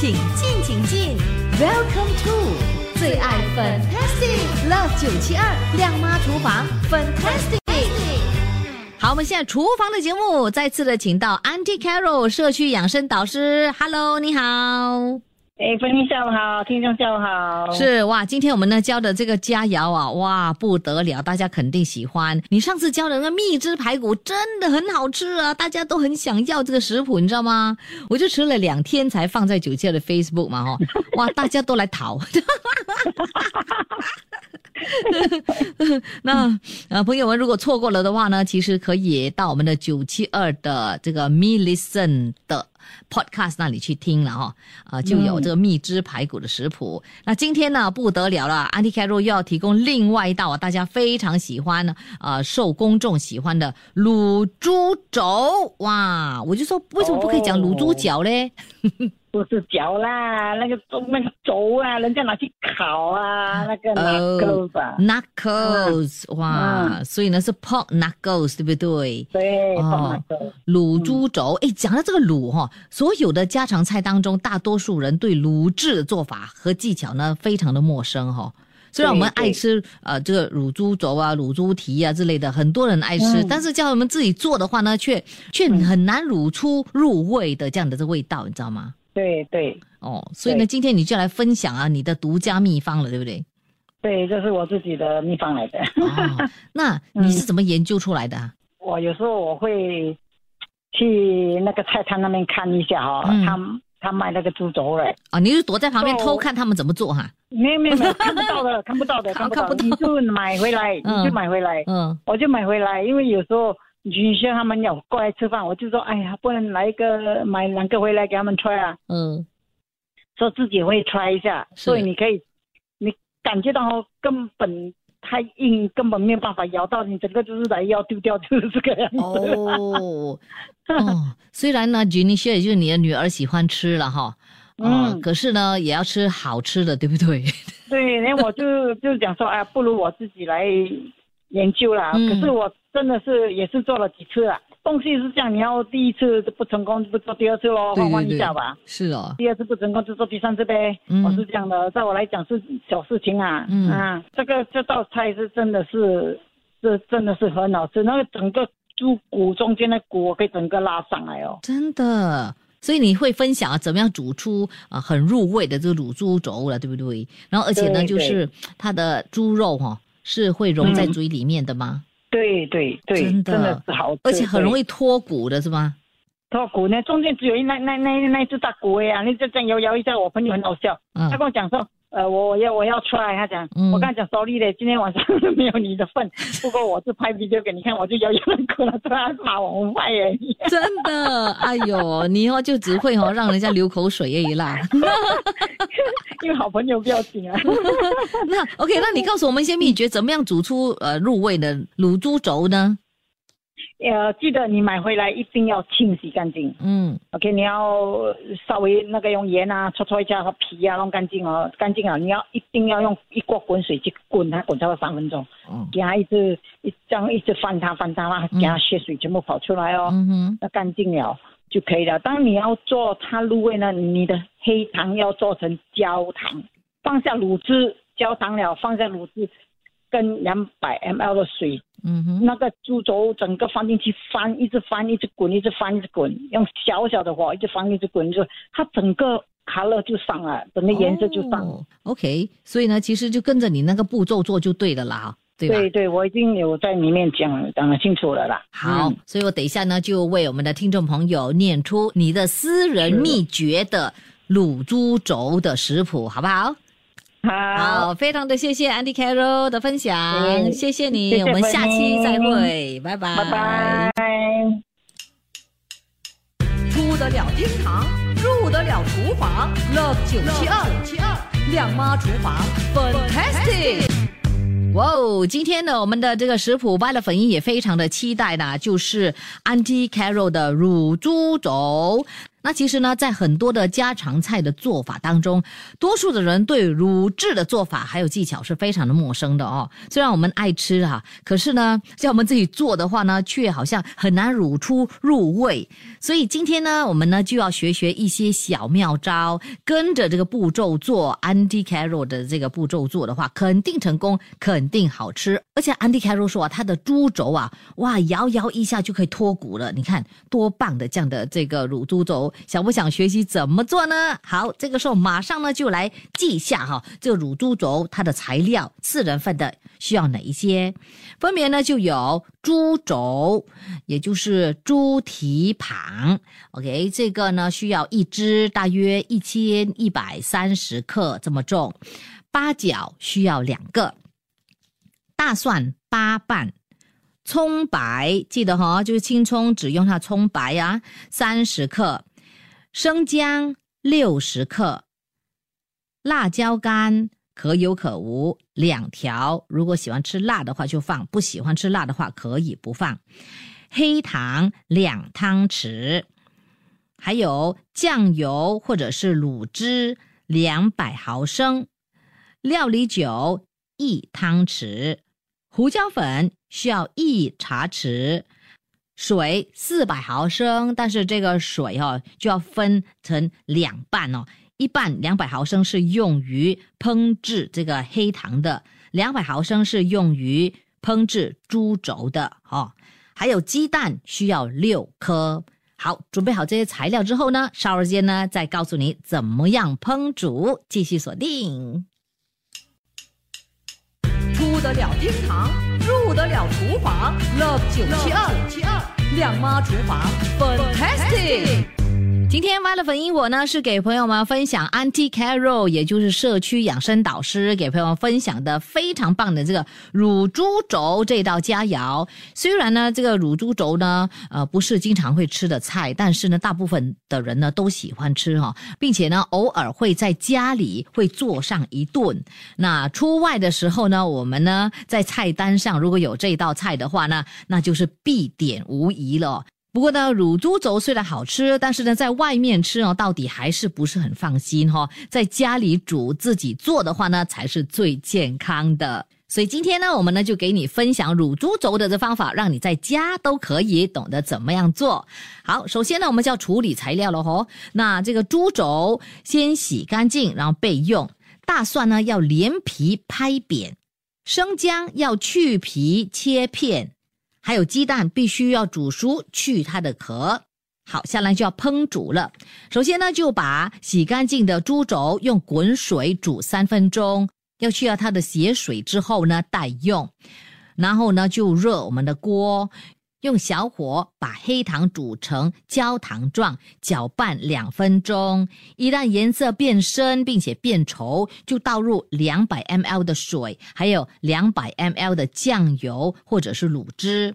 请进，请进 ，Welcome to 最爱 Fantastic Love972 亮妈厨房 Fantastic。好，我们现在厨房的节目再次的请到 Auntie Carol 社区养生导师 ，Hello， 你好。分析下午好，听众下午好。是哇，今天我们呢教的这个佳肴啊，哇不得了，大家肯定喜欢。你上次教的那个蜜汁排骨真的很好吃啊，大家都很想要这个食谱，你知道吗？我就吃了2天才放在九七的 Facebook 嘛哈、哦，哇大家都来讨。那朋友们如果错过了的话呢，其实可以到我们的972的这个 melistten 的 podcast 那里去听了哈、哦，就有这个蜜汁排骨的食谱。那今天呢不得了了， Auntie Carol 又要提供另外一道大家非常喜欢受公众喜欢的卤猪肘。哇，我就说为什么不可以讲卤猪脚嘞？不是脚啦，那个肘啊，人家拿去烤啊，那个 knuckles 吧、knuckles、哇、所以呢是 pork knuckles 对不对？对、pork knuckles 卤猪肘。哎，讲到这个卤哈，所有的家常菜当中，大多数人对卤制的做法和技巧呢非常的陌生哈。虽然我们爱吃这个卤猪肘啊、卤猪蹄啊之类的，很多人爱吃，但是叫我们自己做的话呢，却很难卤出入味的这样的这味道，你知道吗？对对，哦，所以呢，今天你就来分享啊你的独家秘方了，对不对？对，这是我自己的秘方来的。哦，那你是怎么研究出来的啊？我有时候我会去那个菜摊那边看一下哈、他卖那个猪肘嘞。啊、哦，你就躲在旁边偷看他们怎么做哈？没有，看不到的，看不到，你就买回来，我就买回来，因为有时候。女生他们要过来吃饭，我就说哎呀，不能买2个回来给他们 try 啊。说自己会 try 一下，所以你感觉到根本太硬，根本没有办法咬到你，整个就是来要丢掉，就是这个样子。哦，虽然呢 Juniex 也就是你的女儿喜欢吃了哈。可是呢，也要吃好吃的，对不对？对，然后我就讲说，哎呀，不如我自己来研究啦。可是我真的是也是做了几次啦，东西是这样，你要第一次不成功就做第二次咯，换一下吧。是哦，第二次不成功就做第3次呗。我是这样的，在我来讲是小事情啊。这道菜是真的是很好吃，那个整个猪骨中间的骨我可以整个拉上来哦。真的。所以你会分享怎么样煮出很入味的这个卤猪肘了，对不对？然后而且呢，就是它的猪肉哈、是会融在嘴里面的吗？对，真的是好吃，而且很容易脱骨的是吗？脱骨呢，中间只有那一只大骨啊，你就这样摇一下。我朋友很好笑，他跟我讲说，我要 try， 他讲，我跟他讲 sorry 嘞，今天晚上没有你的份，不过我是拍 video 给你看，我就摇那骨了，他骂我很坏耶。真的，哎呦，你以后就只会让人家流口水而已啦。因为好朋友不要紧啊。那 OK， 那你告诉我们一些秘诀，怎么样煮出入味的卤猪肘呢？记得你买回来一定要清洗干净。OK， 你要稍微用盐啊搓一下，它皮啊弄干净哦，干净啊，你要一定要用一锅滚水去滚它，滚差不多3分钟，给它一直翻它，给它血水全部跑出来哦，那干净了就可以了。当你要做它入味呢，你的黑糖要做成焦糖，放下卤汁，焦糖了放下卤汁。跟200ml 的水，那个猪肘整个放进去，一直翻一直滚，用小的火一直翻一直滚，就它整个color就上了，整个颜色就上了。OK， 所以呢，其实就跟着你那个步骤做就对了啦。对，我已经有在里面讲清楚了啦。好，所以我等一下呢就为我们的听众朋友念出你的私人秘诀的卤猪肘的食谱，好不好？好，非常的谢谢 Auntie Carol 的分享，谢谢你，我们下期再会，拜拜。拜拜。出得了厅堂，入得了厨房 Love972 亮妈厨房 Fantastic。哇哦，今天呢我们的这个食谱拜了粉衣也非常的期待呢，就是 Auntie Carol 的卤猪肘。那其实呢，在很多的家常菜的做法当中，多数的人对卤制的做法还有技巧是非常的陌生的哦。虽然我们爱吃啊，可是呢，像我们自己做的话呢，却好像很难卤出入味。所以今天呢，我们呢就要学学一些小妙招，跟着这个步骤做 Auntie Carol 的这个步骤做的话，肯定成功，肯定好吃。而且 Auntie Carol 说啊，她的猪肘啊，哇，摇摇一下就可以脱骨了。你看多棒的这样的这个卤猪肘。想不想学习怎么做呢？好，这个时候马上呢就来记一下哈，这个卤猪肘它的材料4人份的需要哪一些？分别呢就有猪肘，也就是猪蹄膀 ，OK， 这个呢需要1只，大约1130克这么重，八角需要2个，大蒜8瓣。葱白记得哈，就是青葱只用它葱白啊，30克。生姜60克，辣椒干可有可无2条，如果喜欢吃辣的话就放，不喜欢吃辣的话可以不放。黑糖2汤匙，还有酱油或者是卤汁200毫升，料理酒1汤匙，胡椒粉需要1茶匙。水400毫升，但是这个水就要分成2半哦，一半200毫升是用于烹制这个黑糖的，200毫升是用于烹制猪肘的哦。还有鸡蛋需要6颗。好，准备好这些材料之后呢，稍后间呢再告诉你怎么样烹煮，继续锁定。出得了厅堂，入得了厨房 Love972 亮妈厨房 Fantastic。 今天Violet粉英我呢是给朋友们分享 Auntie Carol， 也就是社区养生导师给朋友们分享的非常棒的这个卤猪肘这道佳肴。虽然呢这个卤猪肘呢不是经常会吃的菜，但是呢大部分的人呢都喜欢吃哈，并且呢偶尔会在家里会做上一顿。那出外的时候呢，我们呢在菜单上如果有这道菜的话呢，那就是必点无疑了。不过呢，卤猪肘虽然好吃，但是呢，在外面吃哦，到底还是不是很放心哈。在家里煮自己做的话呢，才是最健康的。所以今天呢，我们呢就给你分享卤猪肘的这方法，让你在家都可以懂得怎么样做。好，首先呢，我们就要处理材料了哦。那这个猪肘先洗干净，然后备用。大蒜呢要连皮拍扁，生姜要去皮切片。还有鸡蛋必须要煮熟，去它的壳。好，下来就要烹煮了。首先呢，就把洗干净的猪肘用滚水煮3分钟，要去掉它的血水之后呢，待用。然后呢，就热我们的锅，用小火把黑糖煮成焦糖状，搅拌2分钟。一旦颜色变深并且变稠，就倒入 200ml 的水，还有 200ml 的酱油或者是卤汁。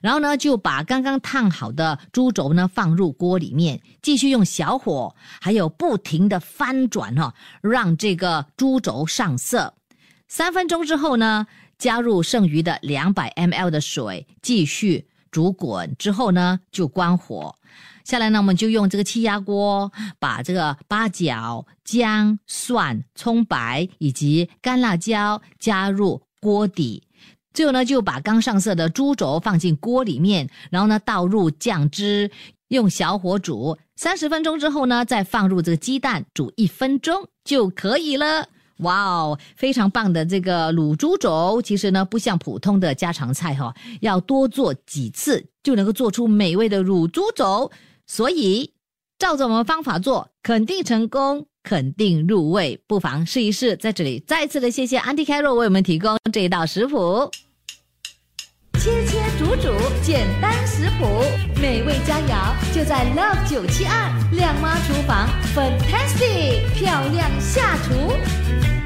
然后呢，就把刚刚烫好的猪肘呢放入锅里面，继续用小火，还有不停的翻转让这个猪肘上色。3分钟之后呢，加入剩余的 200ml 的水，继续煮滚之后呢就关火。下来呢，我们就用这个气压锅把这个八角、姜、蒜、葱白以及干辣椒加入锅底。最后呢，就把刚上色的猪肘放进锅里面，然后呢倒入酱汁，用小火煮。30分钟之后呢，再放入这个鸡蛋，煮1分钟就可以了。哇哦，非常棒的这个卤猪肘，其实呢不像普通的家常菜哈，要多做几次就能够做出美味的卤猪肘。所以照着我们方法做，肯定成功，肯定入味，不妨试一试。在这里再次的谢谢 Auntie Carol 为我们提供这一道食谱。切切煮煮，简单食谱，美味佳肴就在 Love972 亮妈厨房 Fantastic 漂亮下厨。